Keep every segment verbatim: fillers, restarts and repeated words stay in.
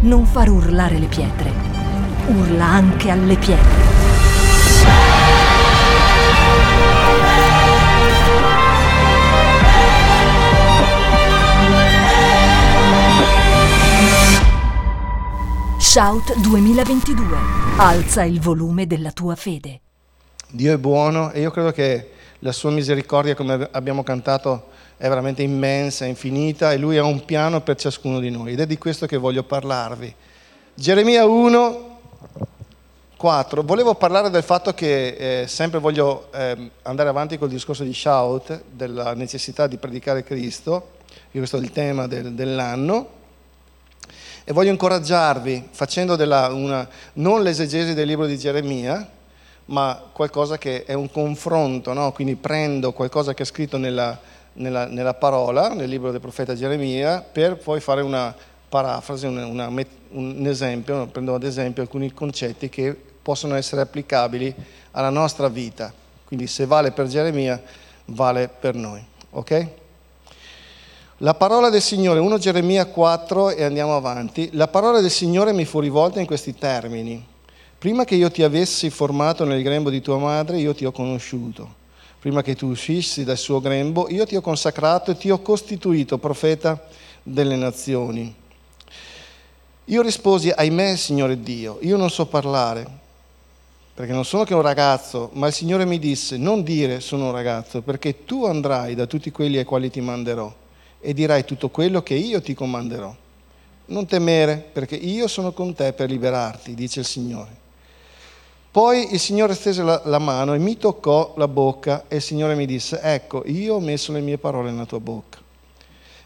non far urlare le pietre. Urla anche alle pietre. Shout duemilaventidue. Alza il volume della tua fede. Dio è buono e io credo che la sua misericordia, come abbiamo cantato, è veramente immensa, infinita, e lui ha un piano per ciascuno di noi, ed è di questo che voglio parlarvi. Geremia uno, quattro. Volevo parlare del fatto che eh, sempre voglio eh, andare avanti col discorso di Shout, della necessità di predicare Cristo, e questo è il tema del, dell'anno. E voglio incoraggiarvi facendo della, una, non l'esegesi del libro di Geremia, ma qualcosa che è un confronto, no? Quindi prendo qualcosa che è scritto nella, nella, nella parola, nel libro del profeta Geremia, per poi fare una parafrasi, una, una, un esempio, prendo ad esempio alcuni concetti che possono essere applicabili alla nostra vita. Quindi se vale per Geremia, vale per noi, ok? La parola del Signore, primo Geremia quattro, e andiamo avanti. La parola del Signore mi fu rivolta in questi termini. Prima che io ti avessi formato nel grembo di tua madre, io ti ho conosciuto. Prima che tu uscissi dal suo grembo, io ti ho consacrato e ti ho costituito profeta delle nazioni. Io risposi, ahimè, Signore Dio, io non so parlare, perché non sono che un ragazzo, ma il Signore mi disse, non dire sono un ragazzo, perché tu andrai da tutti quelli ai quali ti manderò e dirai tutto quello che io ti comanderò. Non temere, perché io sono con te per liberarti, dice il Signore. Poi il Signore stese la, la mano e mi toccò la bocca, e il Signore mi disse, ecco, io ho messo le mie parole nella tua bocca.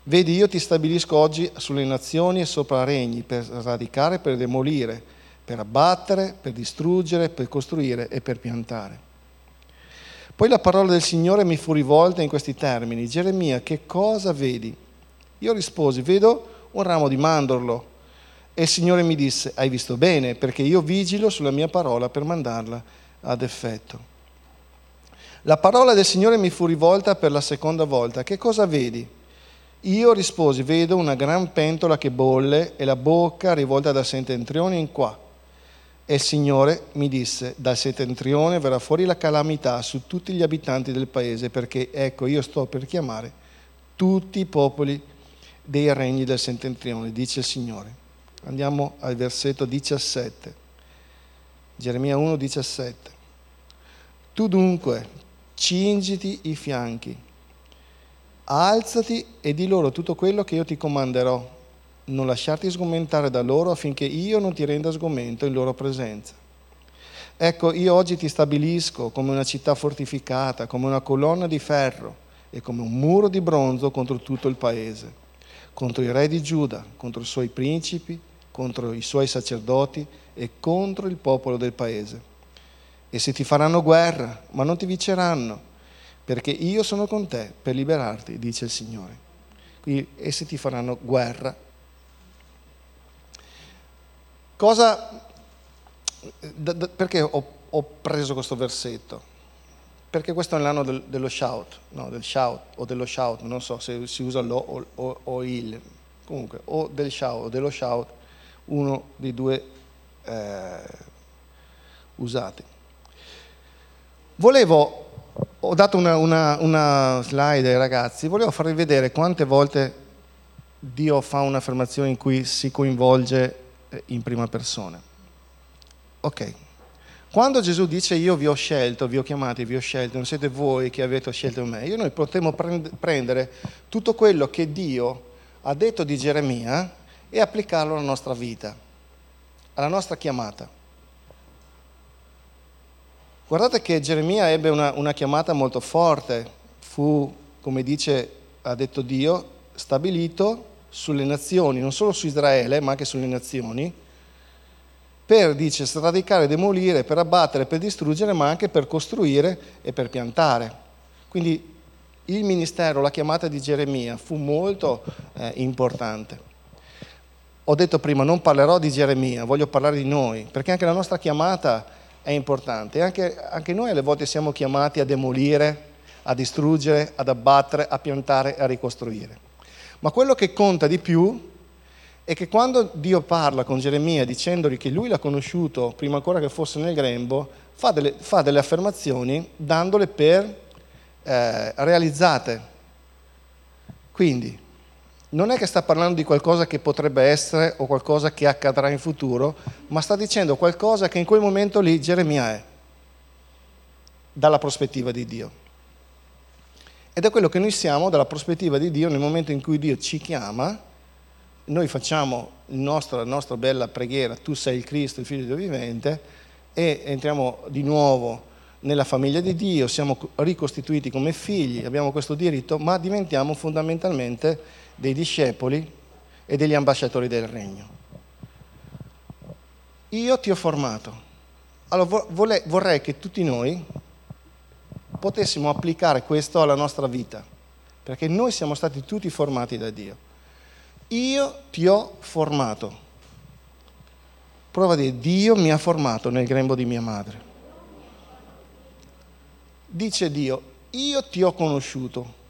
Vedi, io ti stabilisco oggi sulle nazioni e sopra regni, per radicare, per demolire, per abbattere, per distruggere, per costruire e per piantare. Poi la parola del Signore mi fu rivolta in questi termini, Geremia, che cosa vedi? Io risposi, vedo un ramo di mandorlo. E il Signore mi disse, hai visto bene, perché io vigilo sulla mia parola per mandarla ad effetto. La parola del Signore mi fu rivolta per la seconda volta, che cosa vedi? Io risposi, vedo una gran pentola che bolle e la bocca rivolta da settentrione in qua. E il Signore mi disse, dal settentrione verrà fuori la calamità su tutti gli abitanti del paese, perché ecco io sto per chiamare tutti i popoli dei regni del settentrione, dice il Signore. Andiamo al versetto diciassette, Geremia uno, diciassette. Tu dunque cingiti i fianchi, alzati e di loro tutto quello che io ti comanderò, non lasciarti sgomentare da loro affinché io non ti renda sgomento in loro presenza. Ecco, io oggi ti stabilisco come una città fortificata, come una colonna di ferro e come un muro di bronzo contro tutto il paese, contro i re di Giuda, contro i suoi principi, contro i suoi sacerdoti e contro il popolo del paese. Essi ti faranno guerra, ma non ti vinceranno, perché io sono con te per liberarti, dice il Signore. Quindi essi ti faranno guerra. Cosa, da, da, perché ho, ho preso questo versetto? Perché questo è l'anno del, dello shout, no, del shout o dello shout, non so se si usa lo o, o, o il, comunque o del shout o dello shout, uno dei due eh, usati. Volevo, ho dato una, una, una slide ai ragazzi, volevo farvi vedere quante volte Dio fa un'affermazione in cui si coinvolge in prima persona. Ok. Quando Gesù dice io vi ho scelto, vi ho chiamati, vi ho scelto, non siete voi che avete scelto me, io noi potremmo prendere tutto quello che Dio ha detto di Geremia e applicarlo alla nostra vita, alla nostra chiamata. Guardate che Geremia ebbe una, una chiamata molto forte, fu, come dice, ha detto Dio, stabilito sulle nazioni, non solo su Israele, ma anche sulle nazioni, per, dice, radicare, demolire, per abbattere, per distruggere, ma anche per costruire e per piantare. Quindi il ministero, la chiamata di Geremia fu molto eh, importante. Ho detto prima, non parlerò di Geremia, voglio parlare di noi, perché anche la nostra chiamata è importante. Anche, anche noi alle volte siamo chiamati a demolire, a distruggere, ad abbattere, a piantare, a ricostruire. Ma quello che conta di più è che quando Dio parla con Geremia dicendogli che lui l'ha conosciuto prima ancora che fosse nel grembo, fa delle, fa delle affermazioni dandole per eh, realizzate. Quindi non è che sta parlando di qualcosa che potrebbe essere o qualcosa che accadrà in futuro, ma sta dicendo qualcosa che in quel momento lì Geremia è, dalla prospettiva di Dio. Ed è quello che noi siamo dalla prospettiva di Dio nel momento in cui Dio ci chiama. Noi facciamo il nostro, la nostra bella preghiera, tu sei il Cristo, il Figlio di Dio vivente, e entriamo di nuovo nella famiglia di Dio, siamo ricostituiti come figli, abbiamo questo diritto, ma diventiamo fondamentalmente dei discepoli e degli ambasciatori del Regno. Io ti ho formato. Allora vorrei che tutti noi potessimo applicare questo alla nostra vita, perché noi siamo stati tutti formati da Dio. Io ti ho formato. Prova a dire, Dio mi ha formato nel grembo di mia madre. Dice Dio, io ti ho conosciuto.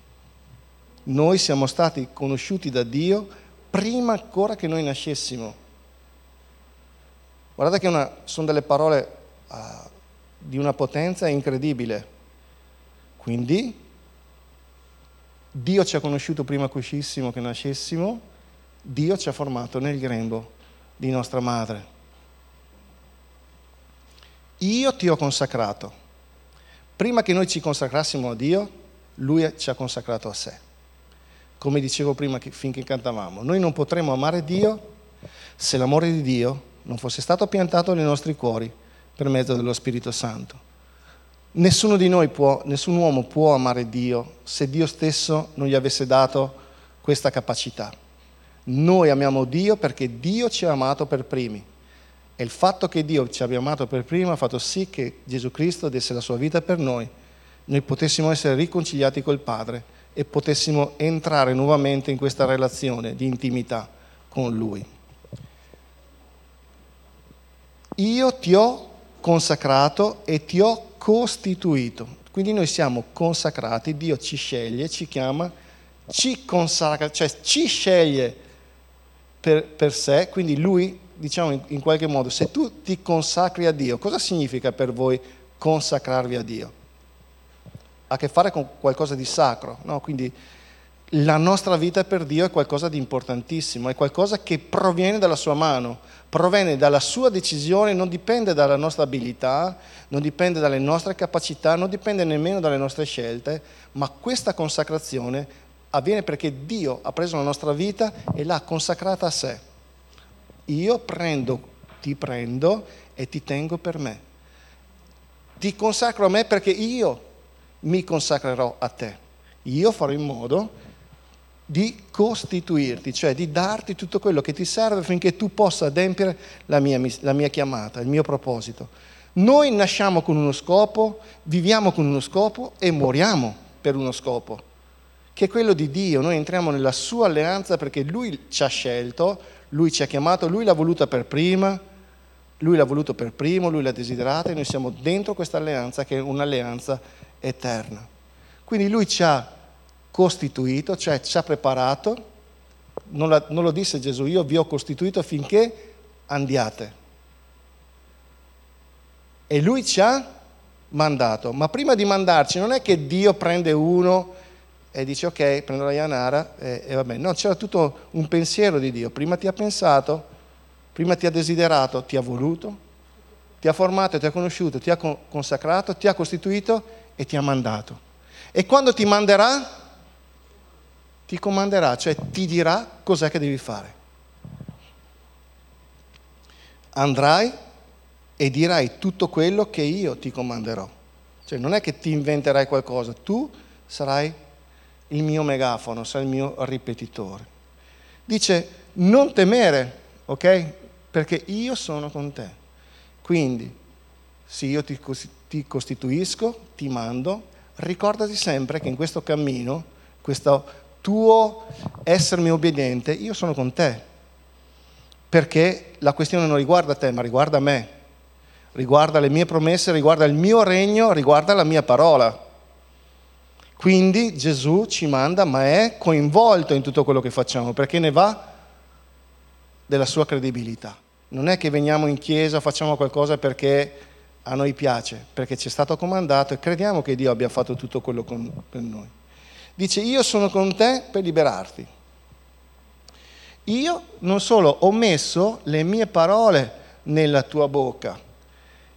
Noi siamo stati conosciuti da Dio prima ancora che noi nascessimo. Guardate che una, sono delle parole uh, di una potenza incredibile. Quindi, Dio ci ha conosciuto prima che uscissimo, che nascessimo. Dio ci ha formato nel grembo di nostra madre. Io ti ho consacrato. Prima che noi ci consacrassimo a Dio, Lui ci ha consacrato a sé. Come dicevo prima, che finché cantavamo, noi non potremmo amare Dio se l'amore di Dio non fosse stato piantato nei nostri cuori per mezzo dello Spirito Santo. Nessuno di noi può, nessun uomo può amare Dio se Dio stesso non gli avesse dato questa capacità. Noi amiamo Dio perché Dio ci ha amato per primi, e il fatto che Dio ci abbia amato per primo ha fatto sì che Gesù Cristo desse la sua vita per noi, noi potessimo essere riconciliati col Padre e potessimo entrare nuovamente in questa relazione di intimità con Lui. Io ti ho consacrato e ti ho costituito. Quindi noi siamo consacrati, Dio ci sceglie, ci chiama, ci consacra, cioè ci sceglie Per, per sé, quindi Lui, diciamo in, in qualche modo, se tu ti consacri a Dio, cosa significa per voi consacrarvi a Dio? Ha a che fare con qualcosa di sacro, no? Quindi la nostra vita per Dio è qualcosa di importantissimo, è qualcosa che proviene dalla sua mano, proviene dalla sua decisione, non dipende dalla nostra abilità, non dipende dalle nostre capacità, non dipende nemmeno dalle nostre scelte, ma questa consacrazione avviene perché Dio ha preso la nostra vita e l'ha consacrata a sé. Io prendo, ti prendo e ti tengo per me. Ti consacro a me perché io mi consacrerò a te. Io farò in modo di costituirti, cioè di darti tutto quello che ti serve affinché tu possa adempiere la mia, la mia chiamata, il mio proposito. Noi nasciamo con uno scopo, viviamo con uno scopo e moriamo per uno scopo, che è quello di Dio. Noi entriamo nella sua alleanza perché Lui ci ha scelto, Lui ci ha chiamato, Lui l'ha voluta per prima, Lui l'ha voluto per primo, Lui l'ha desiderata, e noi siamo dentro questa alleanza che è un'alleanza eterna. Quindi Lui ci ha costituito, cioè ci ha preparato, non, la, non lo disse Gesù, io vi ho costituito affinché andiate. E Lui ci ha mandato, ma prima di mandarci non è che Dio prende uno e dice ok, prendo la Ianara e, e va bene. No, c'era tutto un pensiero di Dio. Prima ti ha pensato, prima ti ha desiderato, ti ha voluto, ti ha formato, ti ha conosciuto, ti ha consacrato, ti ha costituito e ti ha mandato. E quando ti manderà, ti comanderà, cioè ti dirà cos'è che devi fare. Andrai e dirai tutto quello che io ti comanderò. Cioè non è che ti inventerai qualcosa, tu sarai il mio megafono, sarà il mio ripetitore. Dice, non temere, ok? Perché io sono con te. Quindi, se io ti, ti costituisco, ti mando, ricordati sempre che in questo cammino, questo tuo essermi obbediente, io sono con te. Perché la questione non riguarda te, ma riguarda me. Riguarda le mie promesse, riguarda il mio regno, riguarda la mia parola. Quindi Gesù ci manda, ma è coinvolto in tutto quello che facciamo, perché ne va della sua credibilità. Non è che veniamo in chiesa, facciamo qualcosa perché a noi piace, perché ci è stato comandato e crediamo che Dio abbia fatto tutto quello con, per noi. Dice: io sono con te per liberarti. Io non solo ho messo le mie parole nella tua bocca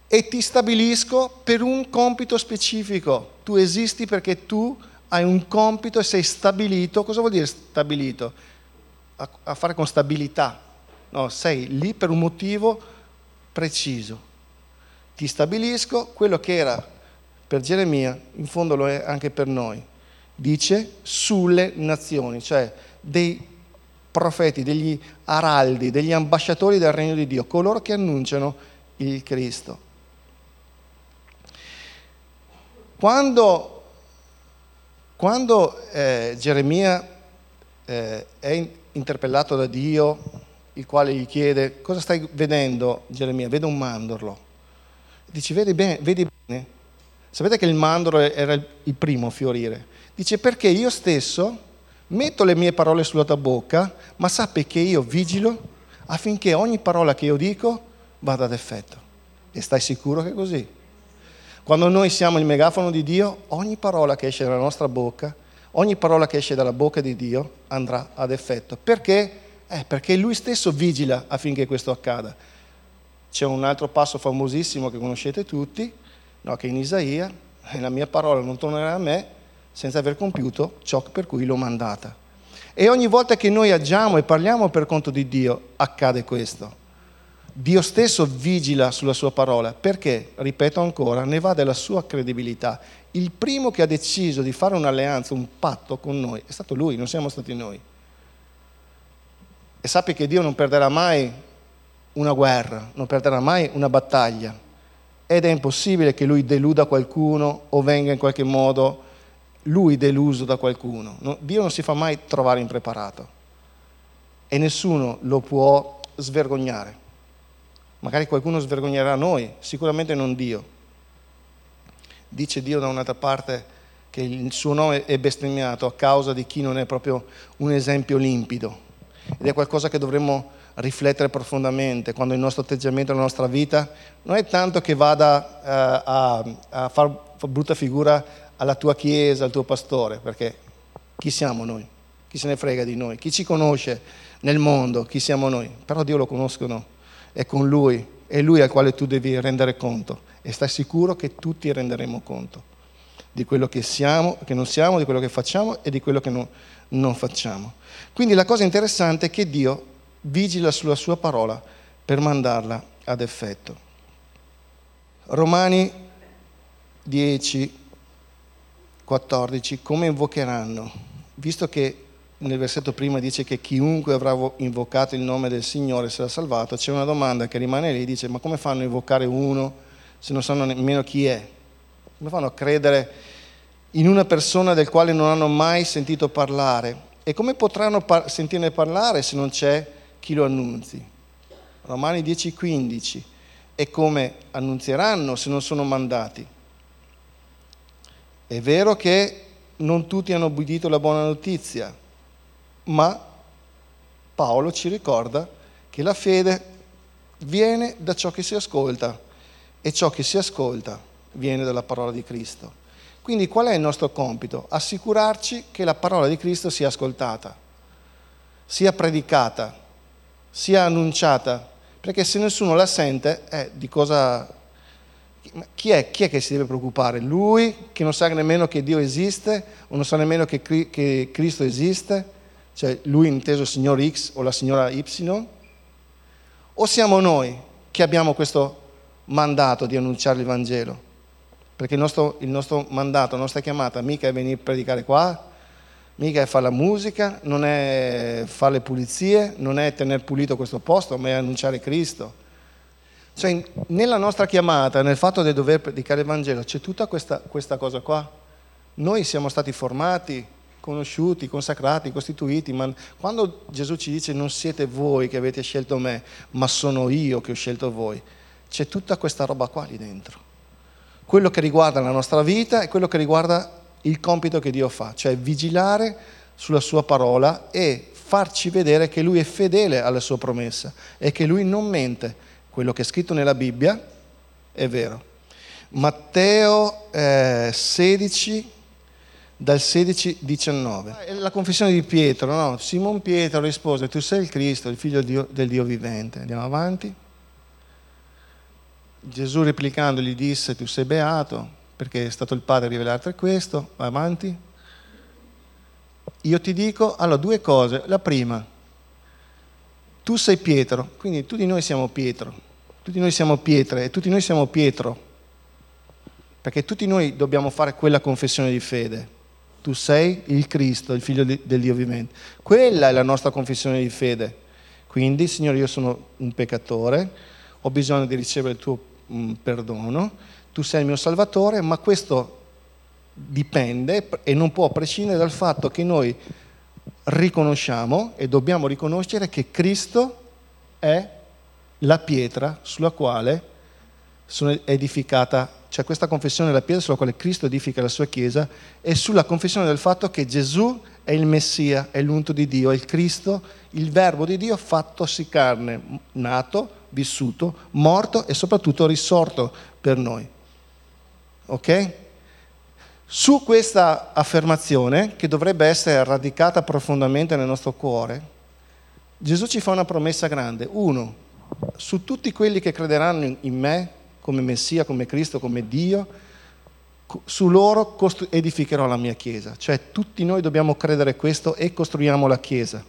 e ti stabilisco per un compito specifico. Tu esisti perché tu hai un compito e sei stabilito. Cosa vuol dire stabilito? A, a fare con stabilità. No, sei lì per un motivo preciso. Ti stabilisco, quello che era per Geremia, in fondo lo è anche per noi. Dice sulle nazioni, cioè dei profeti, degli araldi, degli ambasciatori del regno di Dio, coloro che annunciano il Cristo. Quando, quando eh, Geremia eh, è interpellato da Dio, il quale gli chiede: cosa stai vedendo, Geremia? Vedo un mandorlo. Dice: vedi bene, vedi bene? Sapete che il mandorlo era il primo a fiorire. Dice: perché io stesso metto le mie parole sulla tua bocca, ma sappi che io vigilo affinché ogni parola che io dico vada ad effetto. E stai sicuro che è così? Quando noi siamo il megafono di Dio, ogni parola che esce dalla nostra bocca, ogni parola che esce dalla bocca di Dio andrà ad effetto. Perché? Eh, perché Lui stesso vigila affinché questo accada. C'è un altro passo famosissimo che conoscete tutti, no, che in Isaia: la mia parola non tornerà a me senza aver compiuto ciò per cui l'ho mandata. E ogni volta che noi agiamo e parliamo per conto di Dio, accade questo. Dio stesso vigila sulla sua parola, perché, ripeto ancora, ne va della sua credibilità. Il primo che ha deciso di fare un'alleanza, un patto con noi, è stato Lui, non siamo stati noi. E sappi che Dio non perderà mai una guerra, non perderà mai una battaglia. Ed è impossibile che Lui deluda qualcuno o venga in qualche modo Lui deluso da qualcuno. No, Dio non si fa mai trovare impreparato e nessuno lo può svergognare. Magari qualcuno svergognerà noi, sicuramente non Dio. Dice Dio da un'altra parte che il suo nome è bestemmiato a causa di chi non è proprio un esempio limpido. Ed è qualcosa che dovremmo riflettere profondamente quando il nostro atteggiamento, la nostra vita, non è tanto che vada eh, a, a far brutta figura alla tua chiesa, al tuo pastore, perché chi siamo noi? Chi se ne frega di noi? Chi ci conosce nel mondo? Chi siamo noi? Però Dio lo conoscono, è con Lui, è Lui al quale tu devi rendere conto e stai sicuro che tutti renderemo conto di quello che siamo, che non siamo, di quello che facciamo e di quello che non, non facciamo. Quindi la cosa interessante è che Dio vigila sulla sua parola per mandarla ad effetto. Romani dieci, quattordici, come invocheranno? Visto che nel versetto prima dice che chiunque avrà invocato il nome del Signore sarà salvato, c'è una domanda che rimane lì, dice: ma come fanno a invocare uno se non sanno nemmeno chi è? Come fanno a credere in una persona del quale non hanno mai sentito parlare? E come potranno par- sentirne parlare se non c'è chi lo annunzi? Romani dieci, quindici. E come annunzieranno se non sono mandati? È vero che non tutti hanno obbedito la buona notizia, ma Paolo ci ricorda che la fede viene da ciò che si ascolta e ciò che si ascolta viene dalla parola di Cristo. Quindi qual è il nostro compito? Assicurarci che la parola di Cristo sia ascoltata, sia predicata, sia annunciata, perché se nessuno la sente, eh, di cosa chi è, chi è che si deve preoccupare? Lui che non sa nemmeno che Dio esiste o non sa nemmeno che, che Cristo esiste, cioè lui inteso il signor X o la signora Y? O siamo noi che abbiamo questo mandato di annunciare il Vangelo? Perché il nostro, il nostro mandato, la nostra chiamata mica è venire a predicare qua, mica è fare la musica, non è fare le pulizie, non è tenere pulito questo posto, ma è annunciare Cristo. Cioè, nella nostra chiamata, nel fatto di dover predicare il Vangelo, c'è tutta questa, questa cosa qua. Noi siamo stati formati, conosciuti, consacrati, costituiti, ma quando Gesù ci dice: non siete voi che avete scelto me, ma sono io che ho scelto voi, c'è tutta questa roba qua lì dentro. Quello che riguarda la nostra vita e quello che riguarda il compito che Dio fa, cioè vigilare sulla sua parola e farci vedere che Lui è fedele alla sua promessa e che Lui non mente. Quello che è scritto nella Bibbia è vero. Matteo eh, sedici, dal sedici diciannove. La confessione di Pietro, no? Simon Pietro rispose: tu sei il Cristo, il figlio del Dio vivente. Andiamo avanti. Gesù replicando gli disse: tu sei beato, perché è stato il Padre a rivelarti questo. Vai avanti. Io ti dico, allora, due cose. La prima, tu sei Pietro, quindi tutti noi siamo Pietro, tutti noi siamo Pietre e tutti noi siamo Pietro, perché tutti noi dobbiamo fare quella confessione di fede. Tu sei il Cristo, il Figlio del Dio vivente. Quella è la nostra confessione di fede. Quindi, Signore, io sono un peccatore, ho bisogno di ricevere il tuo mh, perdono, tu sei il mio Salvatore, ma questo dipende e non può prescindere dal fatto che noi riconosciamo e dobbiamo riconoscere che Cristo è la pietra sulla quale sono edificata, cioè questa confessione della pietra sulla quale Cristo edifica la sua Chiesa, e sulla confessione del fatto che Gesù è il Messia, è l'unto di Dio, è il Cristo, il Verbo di Dio fattosi carne, nato, vissuto, morto e soprattutto risorto per noi. Ok? Su questa affermazione, che dovrebbe essere radicata profondamente nel nostro cuore, Gesù ci fa una promessa grande. Uno, su tutti quelli che crederanno in me, come Messia, come Cristo, come Dio, su loro costru- edificherò la mia Chiesa. Cioè tutti noi dobbiamo credere questo e costruiamo la Chiesa.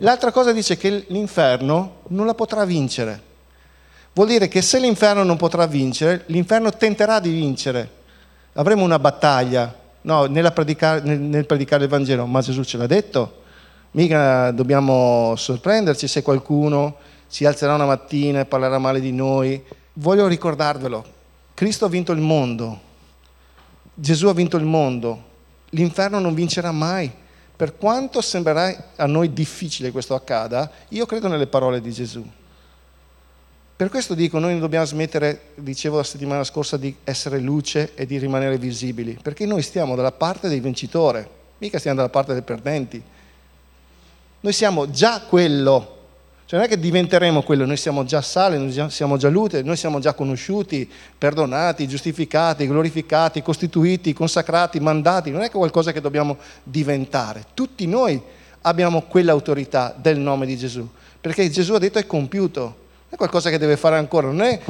L'altra cosa dice che l'inferno non la potrà vincere. Vuol dire che se l'inferno non potrà vincere, l'inferno tenterà di vincere. Avremo una battaglia, no, nella predicare, nel, nel predicare il Vangelo, ma Gesù ce l'ha detto. Mica dobbiamo sorprenderci se qualcuno si alzerà una mattina e parlerà male di noi. Voglio ricordarvelo, Cristo ha vinto il mondo, Gesù ha vinto il mondo, l'inferno non vincerà mai. Per quanto sembrerà a noi difficile questo accada, io credo nelle parole di Gesù. Per questo dico, noi dobbiamo smettere, dicevo la settimana scorsa, di essere luce e di rimanere visibili, perché noi stiamo dalla parte del vincitore, mica stiamo dalla parte dei perdenti. Noi siamo già quello, cioè non è che diventeremo quello, noi siamo già sale, noi siamo già luce, noi siamo già conosciuti, perdonati, giustificati, glorificati, costituiti, consacrati, mandati, non è che qualcosa che dobbiamo diventare. Tutti noi abbiamo quell'autorità del nome di Gesù, perché Gesù ha detto è compiuto. Non è qualcosa che deve fare ancora, non è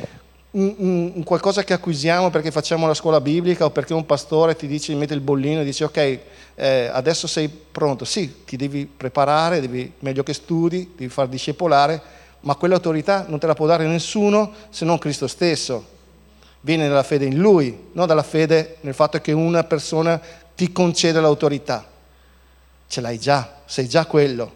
un, un, un qualcosa che acquisiamo perché facciamo la scuola biblica o perché un pastore ti dice, mette il bollino e dice ok, eh, adesso sei pronto. Sì, ti devi preparare, devi, meglio che studi, devi far discepolare, ma quell'autorità non te la può dare nessuno se non Cristo stesso. Viene dalla fede in Lui, non dalla fede nel fatto che una persona ti concede l'autorità. Ce l'hai già, sei già quello.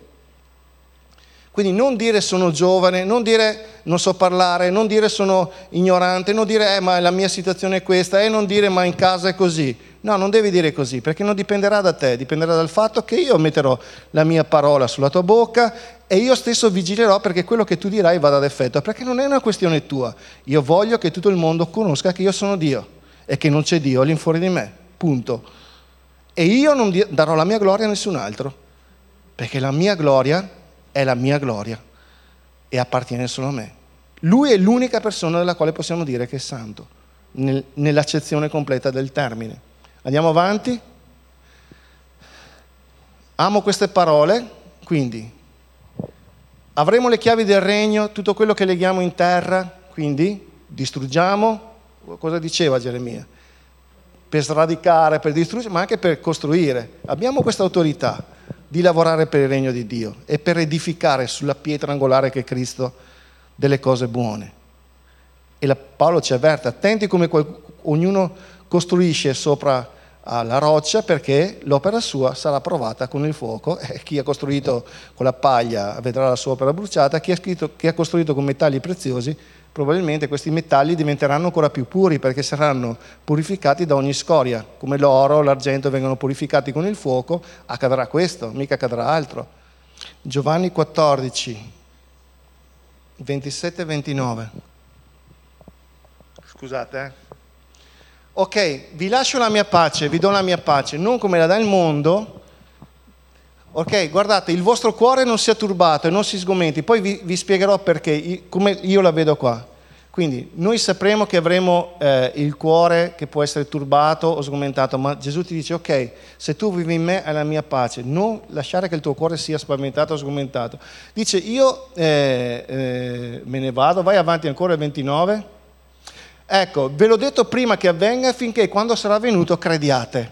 Quindi non dire sono giovane, non dire non so parlare, non dire sono ignorante, non dire eh, ma la mia situazione è questa, e eh, non dire ma in casa è così. No, non devi dire così, perché non dipenderà da te, dipenderà dal fatto che io metterò la mia parola sulla tua bocca e io stesso vigilerò perché quello che tu dirai vada ad effetto, perché non è una questione tua. Io voglio che tutto il mondo conosca che io sono Dio e che non c'è Dio all'infuori di me, punto. E io non darò la mia gloria a nessun altro, perché la mia gloria è la mia gloria e appartiene solo a me. Lui è l'unica persona della quale possiamo dire che è santo, nel, nell'accezione completa del termine. Andiamo avanti. Amo queste parole, quindi avremo le chiavi del regno, tutto quello che leghiamo in terra, quindi distruggiamo, cosa diceva Geremia? Per sradicare, per distruggere, ma anche per costruire. Abbiamo questa autorità di lavorare per il regno di Dio e per edificare sulla pietra angolare che è Cristo delle cose buone. E la, Paolo ci avverte, attenti come qual, ognuno costruisce sopra la roccia, perché l'opera sua sarà provata con il fuoco, e chi ha costruito con la paglia vedrà la sua opera bruciata, chi ha, scritto, chi ha costruito con metalli preziosi, probabilmente questi metalli diventeranno ancora più puri perché saranno purificati da ogni scoria, come l'oro, l'argento vengono purificati con il fuoco, accadrà questo, mica accadrà altro. Giovanni quattordici, ventisette e ventinove. Scusate, eh. Ok, vi lascio la mia pace, vi do la mia pace, non come la dà il mondo, Ok, guardate, il vostro cuore non sia turbato e non si sgomenti, poi vi, vi spiegherò perché, come io la vedo qua. Quindi noi sapremo che avremo eh, il cuore che può essere turbato o sgomentato, ma Gesù ti dice, ok, se tu vivi in me hai la mia pace, non lasciare che il tuo cuore sia spaventato o sgomentato. Dice, io eh, eh, me ne vado, vai avanti ancora il ventinove. Ecco, ve l'ho detto prima che avvenga, finché quando sarà venuto crediate.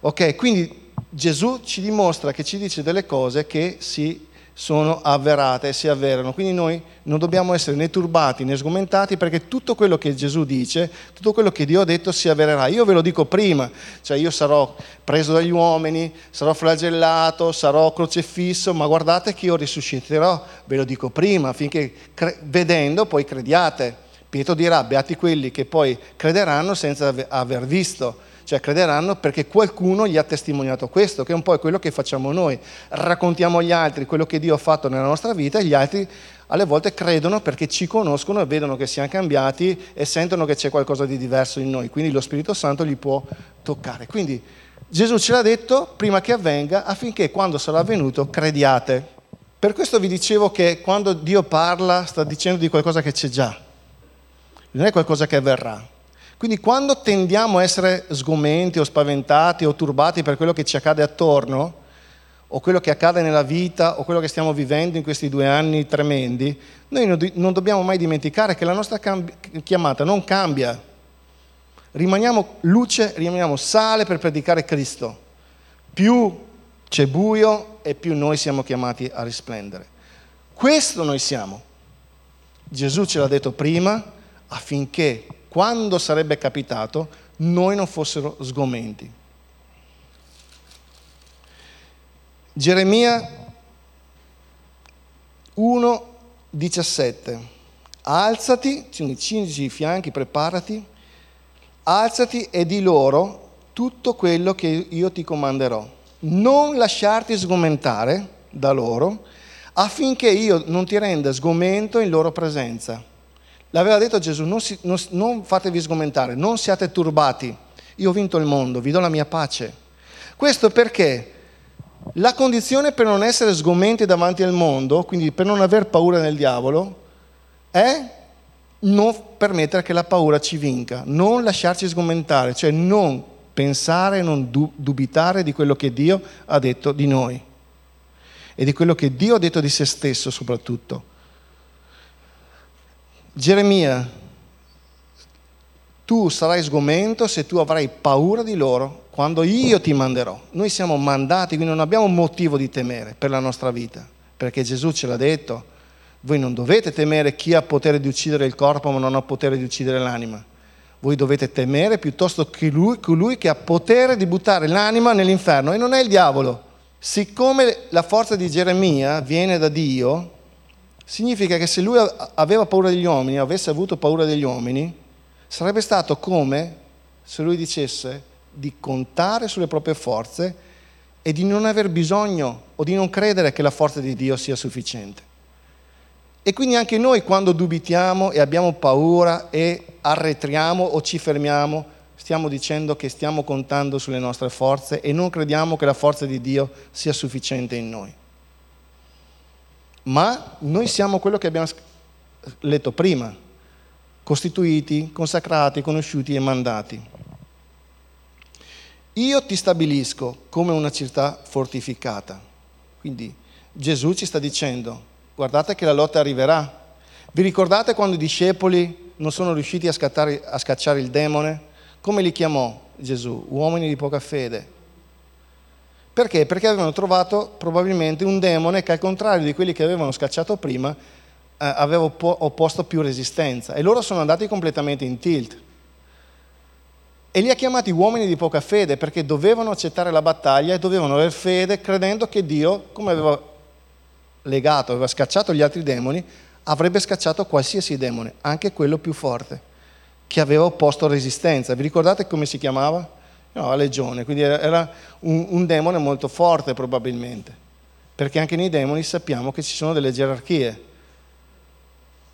Ok, quindi Gesù ci dimostra che ci dice delle cose che si sono avverate e si avverano, quindi noi non dobbiamo essere né turbati né sgomentati, perché tutto quello che Gesù dice, tutto quello che Dio ha detto si avvererà. Io ve lo dico prima, cioè io sarò preso dagli uomini, sarò flagellato, sarò crocefisso, ma guardate che io risusciterò, ve lo dico prima, affinché cre- vedendo poi crediate. Pietro dirà, beati quelli che poi crederanno senza aver visto. Cioè crederanno perché qualcuno gli ha testimoniato questo, che è un po' quello che facciamo noi. Raccontiamo agli altri quello che Dio ha fatto nella nostra vita e gli altri alle volte credono perché ci conoscono e vedono che siamo cambiati e sentono che c'è qualcosa di diverso in noi. Quindi lo Spirito Santo li può toccare. Quindi Gesù ce l'ha detto prima che avvenga, affinché quando sarà avvenuto crediate. Per questo vi dicevo che quando Dio parla sta dicendo di qualcosa che c'è già, non è qualcosa che avverrà. Quindi quando tendiamo a essere sgomenti o spaventati o turbati per quello che ci accade attorno, o quello che accade nella vita, o quello che stiamo vivendo in questi due anni tremendi, noi non dobbiamo mai dimenticare che la nostra chiamata non cambia. Rimaniamo luce, rimaniamo sale per predicare Cristo. Più c'è buio e più noi siamo chiamati a risplendere. Questo noi siamo. Gesù ce l'ha detto prima, affinché quando sarebbe capitato, noi non fossero sgomenti. Geremia uno diciassette. Alzati, cingi i fianchi, preparati, alzati e di loro tutto quello che io ti comanderò. Non lasciarti sgomentare da loro, affinché io non ti renda sgomento in loro presenza. L'aveva detto Gesù, non, si, non, non fatevi sgomentare, non siate turbati. Io ho vinto il mondo, vi do la mia pace. Questo perché la condizione per non essere sgomenti davanti al mondo, quindi per non aver paura del diavolo, è non permettere che la paura ci vinca, non lasciarci sgomentare, cioè non pensare, non dubitare di quello che Dio ha detto di noi e di quello che Dio ha detto di se stesso soprattutto. Geremia, tu sarai sgomento se tu avrai paura di loro quando io ti manderò. Noi siamo mandati, quindi non abbiamo motivo di temere per la nostra vita, perché Gesù ce l'ha detto. Voi non dovete temere chi ha potere di uccidere il corpo ma non ha potere di uccidere l'anima. Voi dovete temere piuttosto che lui, colui che ha potere di buttare l'anima nell'inferno, e non è il diavolo. Siccome la forza di Geremia viene da Dio, significa che se lui aveva paura degli uomini, avesse avuto paura degli uomini, sarebbe stato come se lui dicesse di contare sulle proprie forze e di non aver bisogno o di non credere che la forza di Dio sia sufficiente. E quindi anche noi quando dubitiamo e abbiamo paura e arretriamo o ci fermiamo, stiamo dicendo che stiamo contando sulle nostre forze e non crediamo che la forza di Dio sia sufficiente in noi. Ma noi siamo quello che abbiamo letto prima, costituiti, consacrati, conosciuti e mandati. Io ti stabilisco come una città fortificata. Quindi Gesù ci sta dicendo, guardate che la lotta arriverà. Vi ricordate quando i discepoli non sono riusciti a, scattare, a scacciare il demone? Come li chiamò Gesù? Uomini di poca fede. Perché? Perché avevano trovato probabilmente un demone che, al contrario di quelli che avevano scacciato prima, eh, aveva opposto più resistenza. E loro sono andati completamente in tilt. E li ha chiamati uomini di poca fede, perché dovevano accettare la battaglia e dovevano aver fede, credendo che Dio, come aveva legato, aveva scacciato gli altri demoni, avrebbe scacciato qualsiasi demone, anche quello più forte, che aveva opposto resistenza. Vi ricordate come si chiamava? No, la legione, quindi era un, un demone molto forte probabilmente, perché anche nei demoni sappiamo che ci sono delle gerarchie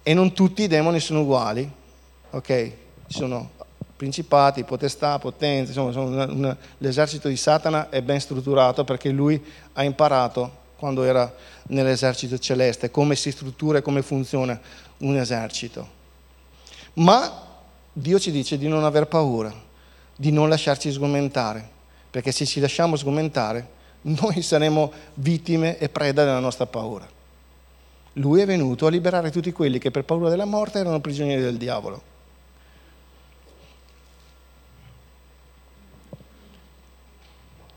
e non tutti i demoni sono uguali, ok? Ci sono principati, potestà, potenze, insomma, sono una, una, l'esercito di Satana è ben strutturato perché lui ha imparato quando era nell'esercito celeste come si struttura e come funziona un esercito. Ma Dio ci dice di non aver paura, di non lasciarci sgomentare, perché se ci lasciamo sgomentare noi saremo vittime e preda della nostra paura. Lui è venuto a liberare tutti quelli che per paura della morte erano prigionieri del diavolo.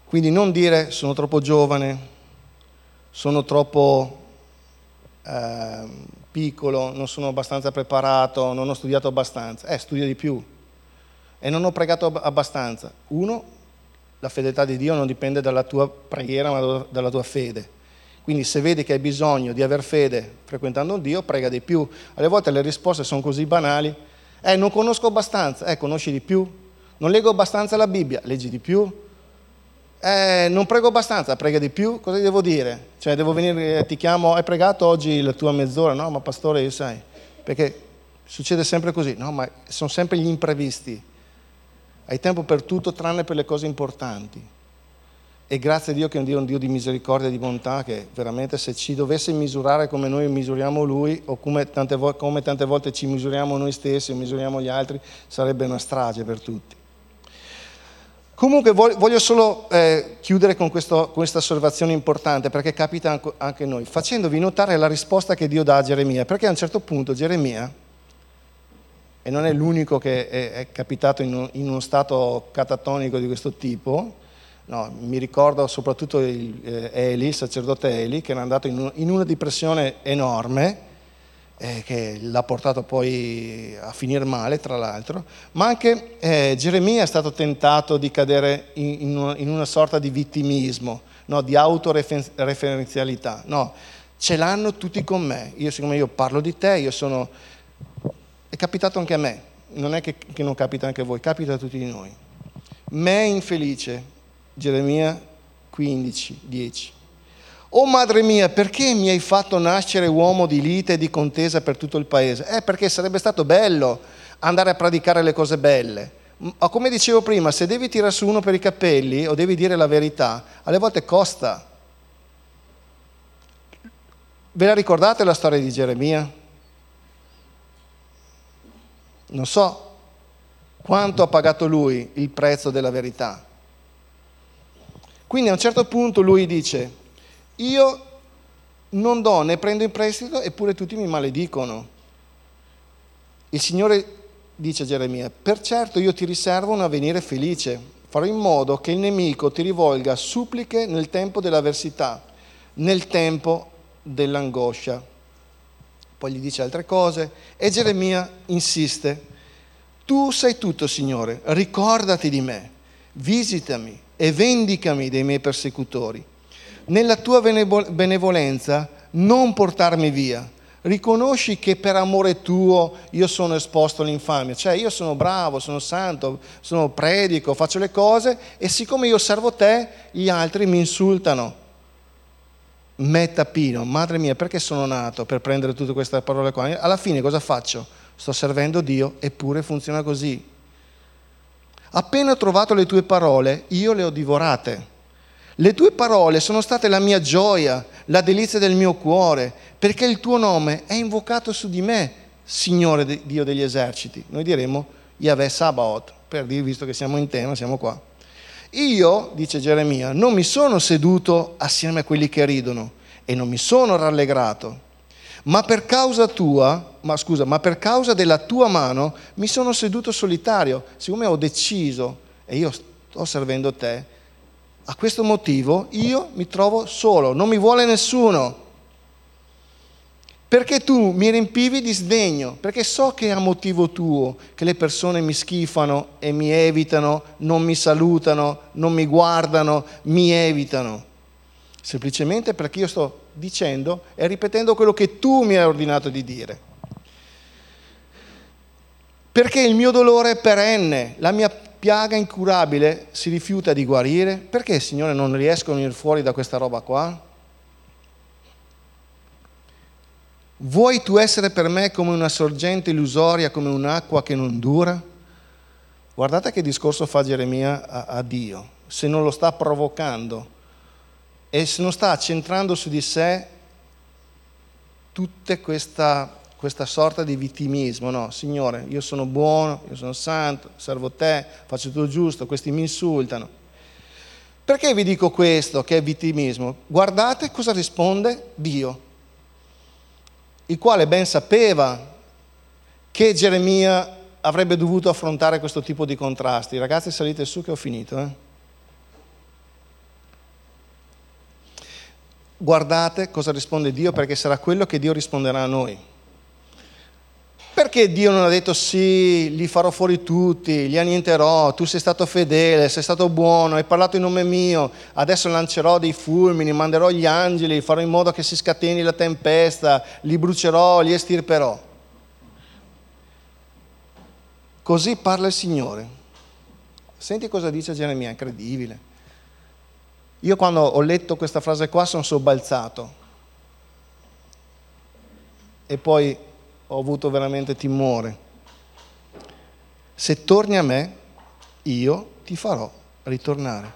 Quindi non dire sono troppo giovane, sono troppo eh, piccolo, non sono abbastanza preparato, non ho studiato abbastanza. Eh, studio di più. E non ho pregato abbastanza. Uno, la fedeltà di Dio non dipende dalla tua preghiera, ma dalla tua fede. Quindi se vedi che hai bisogno di aver fede frequentando Dio, prega di più. Alle volte le risposte sono così banali. Eh, non conosco abbastanza. Eh, conosci di più. Non leggo abbastanza la Bibbia. Leggi di più. Eh, non prego abbastanza, prega di più, cosa devo dire? Cioè devo venire, ti chiamo, hai pregato oggi la tua mezz'ora? No, ma pastore, io sai, perché succede sempre così, no, ma sono sempre gli imprevisti. Hai tempo per tutto tranne per le cose importanti. E grazie a Dio che è un Dio, un Dio di misericordia e di bontà, che veramente se ci dovesse misurare come noi misuriamo Lui, o come tante, vo- come tante volte ci misuriamo noi stessi o misuriamo gli altri, sarebbe una strage per tutti. Comunque voglio solo eh, chiudere con questo, questa osservazione importante, perché capita anche noi, facendovi notare la risposta che Dio dà a Geremia, perché a un certo punto Geremia, e non è l'unico che è, è capitato in, un, in uno stato catatonico di questo tipo, no, mi ricordo soprattutto il, eh, Eli, il sacerdote Eli, che era andato in, un, in una depressione enorme, Eh, che l'ha portato poi a finire male, tra l'altro, ma anche eh, Geremia è stato tentato di cadere in, in, una, in una sorta di vittimismo, no? Di autoreferenzialità. No, ce l'hanno tutti con me, io siccome io parlo di te, io sono... È capitato anche a me, non è che, che non capita anche a voi, capita a tutti di noi. Me infelice, Geremia quindici, dieci. «Oh madre mia, perché mi hai fatto nascere uomo di lite e di contesa per tutto il paese?» Eh, perché sarebbe stato bello andare a predicare le cose belle. Ma come dicevo prima, se devi tirare su uno per i capelli o devi dire la verità, alle volte costa. Ve la ricordate la storia di Geremia? Non so quanto ha pagato lui il prezzo della verità. Quindi a un certo punto lui dice... Io non do, né prendo in prestito, eppure tutti mi maledicono. Il Signore dice a Geremia, per certo io ti riservo un avvenire felice, farò in modo che il nemico ti rivolga suppliche nel tempo dell'avversità, nel tempo dell'angoscia. Poi gli dice altre cose e Geremia insiste, tu sai tutto Signore, ricordati di me, visitami e vendicami dei miei persecutori. Nella tua benevolenza non portarmi via. Riconosci che per amore tuo io sono esposto all'infamia. Cioè io sono bravo, sono santo, sono predico, faccio le cose e siccome io servo te, gli altri mi insultano. Me tapino, madre mia, perché sono nato per prendere tutte queste parole qua? Alla fine cosa faccio? Sto servendo Dio eppure funziona così. Appena ho trovato le tue parole, io le ho divorate. Le tue parole sono state la mia gioia, la delizia del mio cuore, perché il tuo nome è invocato su di me, Signore Dio degli eserciti. Noi diremo Yahweh Sabaoth, per dire, visto che siamo in tema, siamo qua. Io, dice Geremia, non mi sono seduto assieme a quelli che ridono e non mi sono rallegrato, ma per causa tua, ma scusa, ma per causa della tua mano mi sono seduto solitario, siccome ho deciso e io sto servendo te. A questo motivo io mi trovo solo, non mi vuole nessuno. Perché tu mi riempivi di sdegno, perché so che è a motivo tuo che le persone mi schifano e mi evitano, non mi salutano, non mi guardano, mi evitano. Semplicemente perché io sto dicendo e ripetendo quello che tu mi hai ordinato di dire. Perché il mio dolore è perenne, la mia piaga incurabile si rifiuta di guarire. Perché, Signore, non riesco a venire fuori da questa roba qua? Vuoi tu essere per me come una sorgente illusoria, come un'acqua che non dura? Guardate che discorso fa Geremia a, a Dio, se non lo sta provocando e se non sta accentrando su di sé tutta questa, questa sorta di vittimismo. No, Signore, io sono buono, io sono santo, servo te, faccio tutto giusto, questi mi insultano. Perché vi dico questo, che è vittimismo? Guardate cosa risponde Dio, il quale ben sapeva che Geremia avrebbe dovuto affrontare questo tipo di contrasti. Ragazzi, salite su che ho finito. Eh? Guardate cosa risponde Dio, perché sarà quello che Dio risponderà a noi. Perché Dio non ha detto sì, li farò fuori tutti, li annienterò, tu sei stato fedele, sei stato buono, hai parlato in nome mio, adesso lancerò dei fulmini, manderò gli angeli, farò in modo che si scateni la tempesta, li brucerò, li estirperò. Così parla il Signore. Senti cosa dice Geremia, incredibile. Io quando ho letto questa frase qua sono sobbalzato. E poi ho avuto veramente timore. Se torni a me, io ti farò ritornare.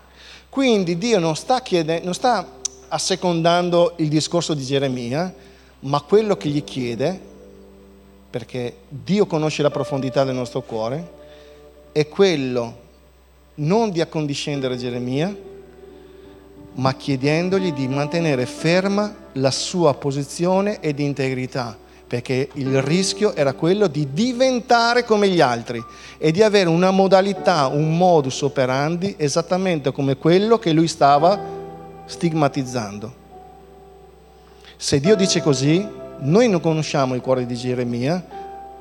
Quindi Dio non sta chiedendo, non sta assecondando il discorso di Geremia, ma quello che gli chiede, perché Dio conosce la profondità del nostro cuore, è quello non di accondiscendere Geremia, ma chiedendogli di mantenere ferma la sua posizione e di integrità. Perché il rischio era quello di diventare come gli altri e di avere una modalità, un modus operandi esattamente come quello che lui stava stigmatizzando. Se Dio dice così, noi non conosciamo il cuore di Geremia,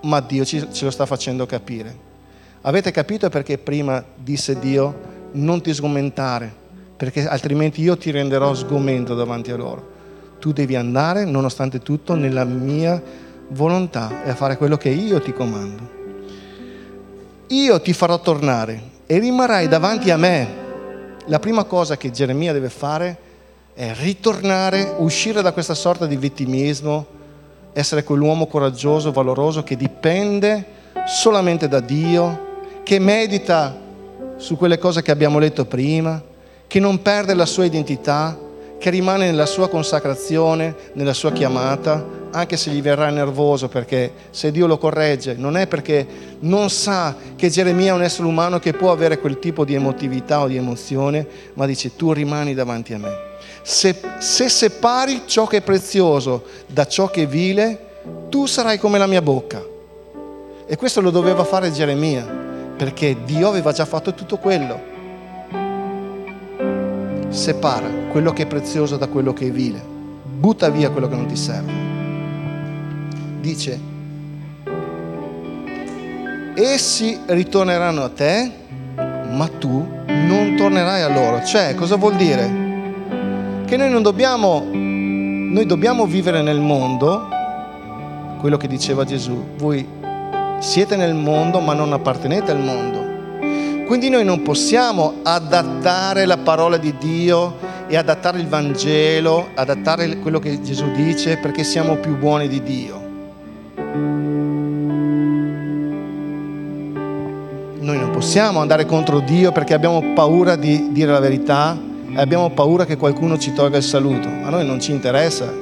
ma Dio ce lo sta facendo capire. Avete capito perché prima disse Dio non ti sgomentare, perché altrimenti io ti renderò sgomento davanti a loro. Tu devi andare, nonostante tutto, nella mia volontà e a fare quello che io ti comando. Io ti farò tornare e rimarrai davanti a me. La prima cosa che Geremia deve fare è ritornare, uscire da questa sorta di vittimismo, essere quell'uomo coraggioso, valoroso, che dipende solamente da Dio, che medita su quelle cose che abbiamo letto prima, che non perde la sua identità, che rimane nella sua consacrazione, nella sua chiamata, anche se gli verrà nervoso, perché se Dio lo corregge non è perché non sa che Geremia è un essere umano che può avere quel tipo di emotività o di emozione, ma dice tu rimani davanti a me. Se, se separi ciò che è prezioso da ciò che è vile, tu sarai come la mia bocca. E questo lo doveva fare Geremia, perché Dio aveva già fatto tutto quello. Separa quello che è prezioso da quello che è vile, butta via quello che non ti serve. Dice: essi ritorneranno a te, ma tu non tornerai a loro. Cioè, cosa vuol dire? Che noi non dobbiamo, noi dobbiamo vivere nel mondo, quello che diceva Gesù: voi siete nel mondo, ma non appartenete al mondo. Quindi noi non possiamo adattare la parola di Dio e adattare il Vangelo, adattare quello che Gesù dice, perché siamo più buoni di Dio. Noi non possiamo andare contro Dio perché abbiamo paura di dire la verità e abbiamo paura che qualcuno ci tolga il saluto. A noi non ci interessa.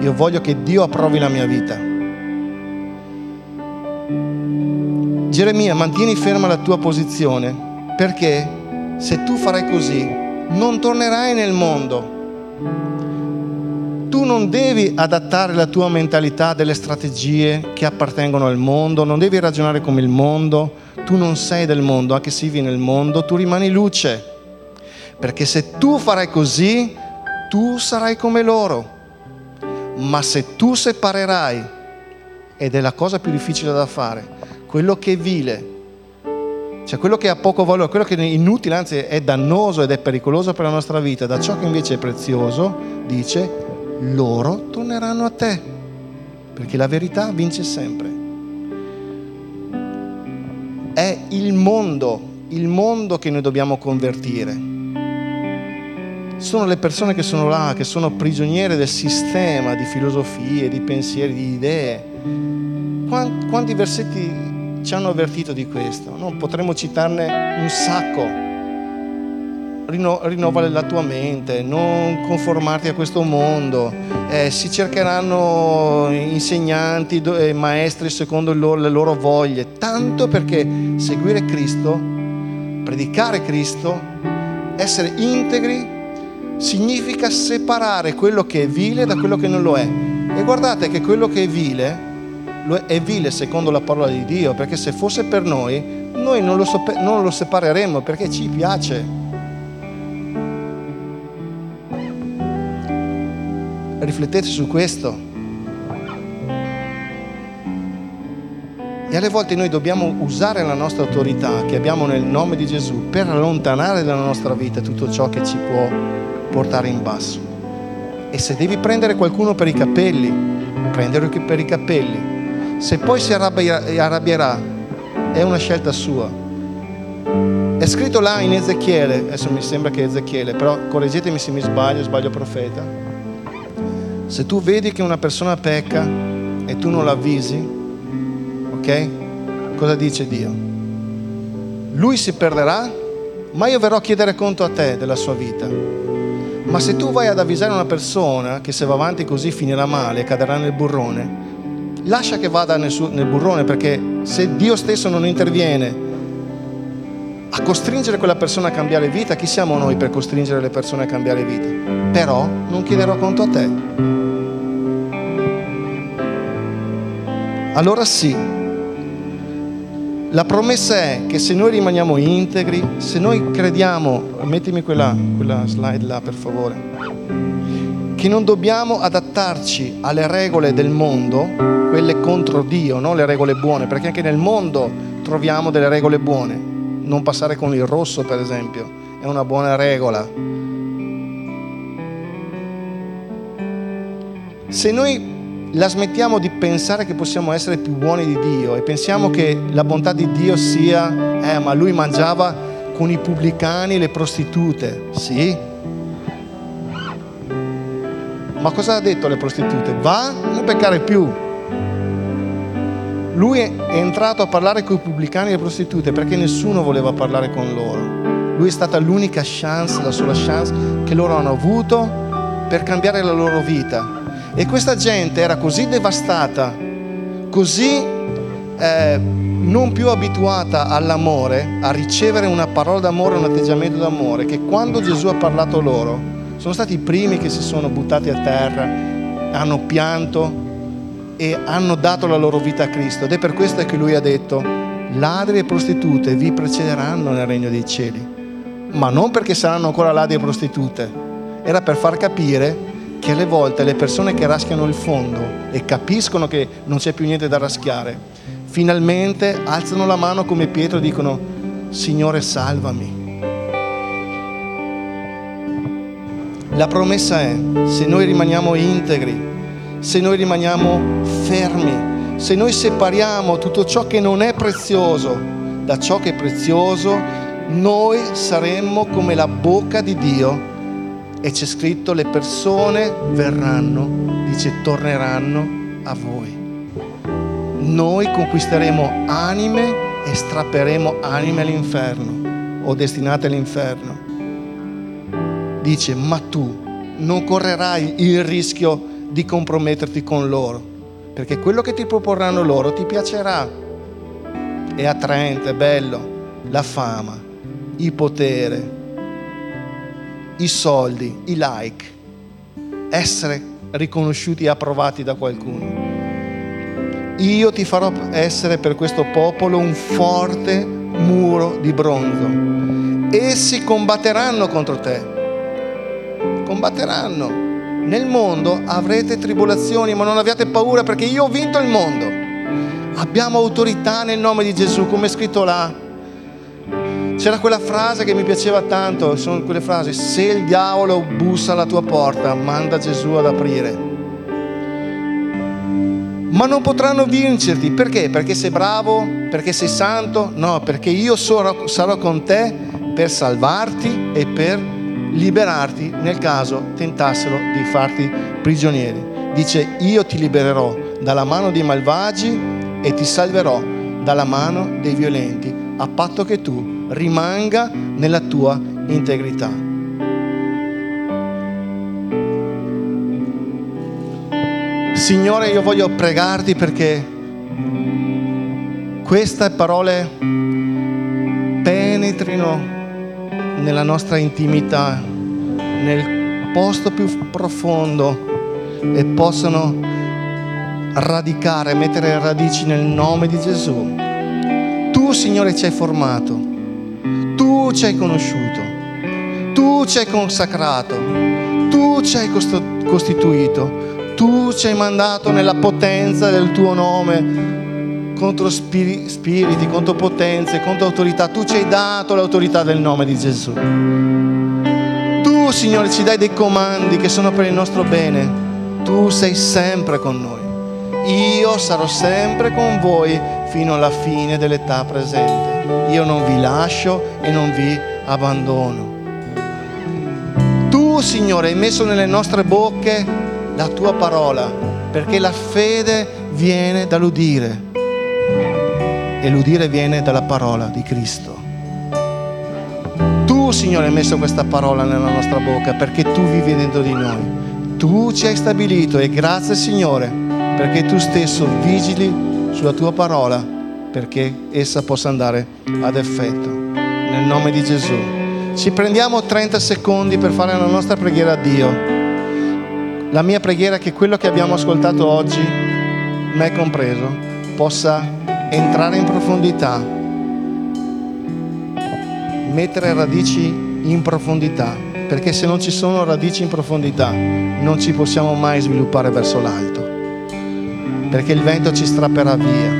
Io voglio che Dio approvi la mia vita. Geremia, mantieni ferma la tua posizione, perché se tu farai così non tornerai nel mondo. Tu non devi adattare la tua mentalità delle strategie che appartengono al mondo, non devi ragionare come il mondo, tu non sei del mondo, anche se vivi nel mondo, tu rimani luce, perché se tu farai così tu sarai come loro. Ma se tu separerai, ed è la cosa più difficile da fare, quello che è vile, cioè quello che ha poco valore, quello che è inutile, anzi è dannoso ed è pericoloso per la nostra vita, da ciò che invece è prezioso, dice, loro torneranno a te, perché la verità vince sempre. È il mondo, il mondo che noi dobbiamo convertire. Sono le persone che sono là, che sono prigioniere del sistema di filosofie, di pensieri, di idee. Quanti versetti ci hanno avvertito di questo. No, potremmo citarne un sacco. Rino, rinnovare la tua mente, non conformarti a questo mondo. Eh, si cercheranno insegnanti e maestri secondo loro, le loro voglie, tanto perché seguire Cristo, predicare Cristo, essere integri significa separare quello che è vile da quello che non lo è. E guardate che quello che è vile è vile secondo la parola di Dio, perché se fosse per noi, noi non lo, sop- non lo separeremmo perché ci piace. Riflettete su questo. E alle volte noi dobbiamo usare la nostra autorità che abbiamo nel nome di Gesù per allontanare dalla nostra vita tutto ciò che ci può portare in basso. E se devi prendere qualcuno per i capelli, prendilo per i capelli. Se poi si arrabbierà, è una scelta sua. È scritto là in Ezechiele, adesso mi sembra che è Ezechiele, però correggetemi se mi sbaglio, sbaglio profeta. Se tu vedi che una persona pecca e tu non l'avvisi, ok? Cosa dice Dio? Lui si perderà, ma io verrò a chiedere conto a te della sua vita. Ma se tu vai ad avvisare una persona che se va avanti così finirà male e cadrà nel burrone, lascia che vada nel, suo, nel burrone, perché se Dio stesso non interviene a costringere quella persona a cambiare vita, chi siamo noi per costringere le persone a cambiare vita? Però non chiederò conto a te. Allora sì, la promessa è che se noi rimaniamo integri, se noi crediamo, mettimi quella, quella slide là per favore, che non dobbiamo adattarci alle regole del mondo, quelle contro Dio, non le regole buone, perché anche nel mondo troviamo delle regole buone. Non passare con il rosso, per esempio, è una buona regola. Se noi la smettiamo di pensare che possiamo essere più buoni di Dio e pensiamo che la bontà di Dio sia, eh, ma lui mangiava con i pubblicani e le prostitute, sì? Ma cosa ha detto le prostitute? Va, non peccare più. Lui è entrato a parlare con i pubblicani e le prostitute perché nessuno voleva parlare con loro. Lui è stata l'unica chance, la sola chance che loro hanno avuto per cambiare la loro vita. E questa gente era così devastata, così eh, non più abituata all'amore, a ricevere una parola d'amore, un atteggiamento d'amore, che quando Gesù ha parlato loro, sono stati i primi che si sono buttati a terra, hanno pianto e hanno dato la loro vita a Cristo. Ed è per questo che lui ha detto: ladri e prostitute vi precederanno nel regno dei cieli. Ma non perché saranno ancora ladri e prostitute, era per far capire che alle volte le persone che raschiano il fondo e capiscono che non c'è più niente da raschiare, finalmente alzano la mano come Pietro e dicono: Signore, salvami. La promessa è, se noi rimaniamo integri, se noi rimaniamo fermi, se noi separiamo tutto ciò che non è prezioso da ciò che è prezioso, noi saremmo come la bocca di Dio. E c'è scritto: le persone verranno, dice, torneranno a voi. Noi conquisteremo anime e strapperemo anime all'inferno o destinate all'inferno. Dice: ma tu non correrai il rischio di comprometterti con loro, perché quello che ti proporranno loro ti piacerà, è attraente, è bello, la fama, il potere, i soldi, i like, essere riconosciuti e approvati da qualcuno. Io ti farò essere per questo popolo un forte muro di bronzo. Essi combatteranno contro te, combatteranno. Nel mondo avrete tribolazioni, ma non abbiate paura, perché io ho vinto il mondo. Abbiamo autorità nel nome di Gesù, come è scritto là. C'era quella frase che mi piaceva tanto, sono quelle frasi: se il diavolo bussa alla tua porta, manda Gesù ad aprire. Ma non potranno vincerti, perché? Perché sei bravo, perché sei santo? No, perché io sarò, sarò con te per salvarti e per liberarti nel caso tentassero di farti prigionieri. Dice: io ti libererò dalla mano dei malvagi e ti salverò dalla mano dei violenti, a patto che tu rimanga nella tua integrità. Signore, io voglio pregarti perché queste parole penetrino nella nostra intimità, nel posto più profondo, e possano radicare, mettere radici nel nome di Gesù. Tu, Signore, ci hai formato, tu ci hai conosciuto, tu ci hai consacrato, tu ci hai costituito. Tu ci hai mandato nella potenza del tuo nome contro spiri, spiriti, contro potenze, contro autorità. Tu ci hai dato l'autorità del nome di Gesù. Tu, Signore, ci dai dei comandi che sono per il nostro bene. Tu sei sempre con noi. Io sarò sempre con voi fino alla fine dell'età presente. Io non vi lascio e non vi abbandono. Tu, Signore, hai messo nelle nostre bocche la tua parola, perché la fede viene dall'udire e l'udire viene dalla parola di Cristo. Tu, Signore, hai messo questa parola nella nostra bocca perché tu vivi dentro di noi. Tu ci hai stabilito, e grazie, Signore, perché tu stesso vigili sulla tua parola perché essa possa andare ad effetto. Nel nome di Gesù. Ci prendiamo trenta secondi per fare la nostra preghiera a Dio. La mia preghiera è che quello che abbiamo ascoltato oggi, me compreso, possa entrare in profondità, mettere radici in profondità, perché se non ci sono radici in profondità non ci possiamo mai sviluppare verso l'alto, perché il vento ci strapperà via.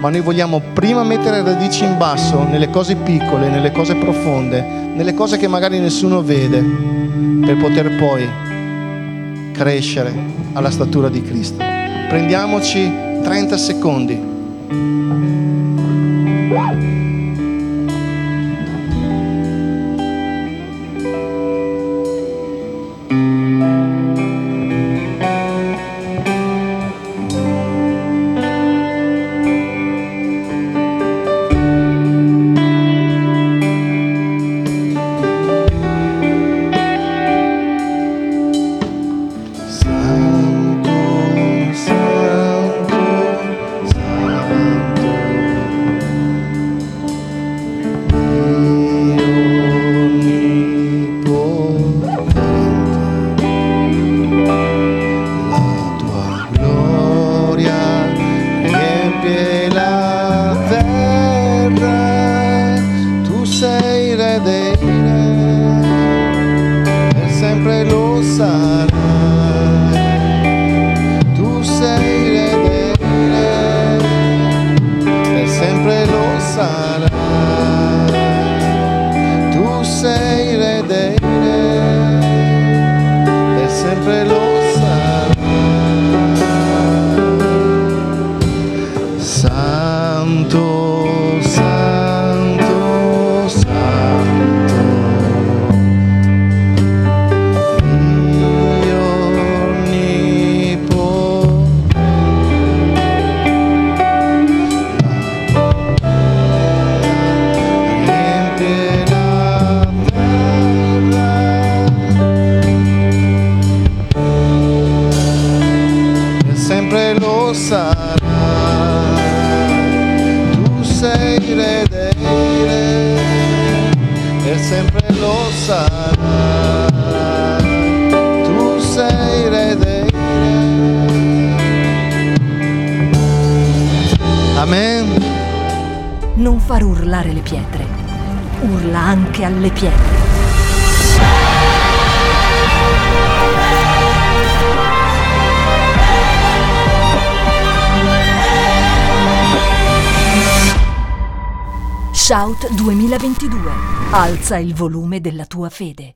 Ma noi vogliamo prima mettere radici in basso, nelle cose piccole, nelle cose profonde, nelle cose che magari nessuno vede, per poter poi crescere alla statura di Cristo. Prendiamoci trenta secondi. Non far urlare le pietre, urla anche alle pietre. Shout duemilaventidue, alza il volume della tua fede.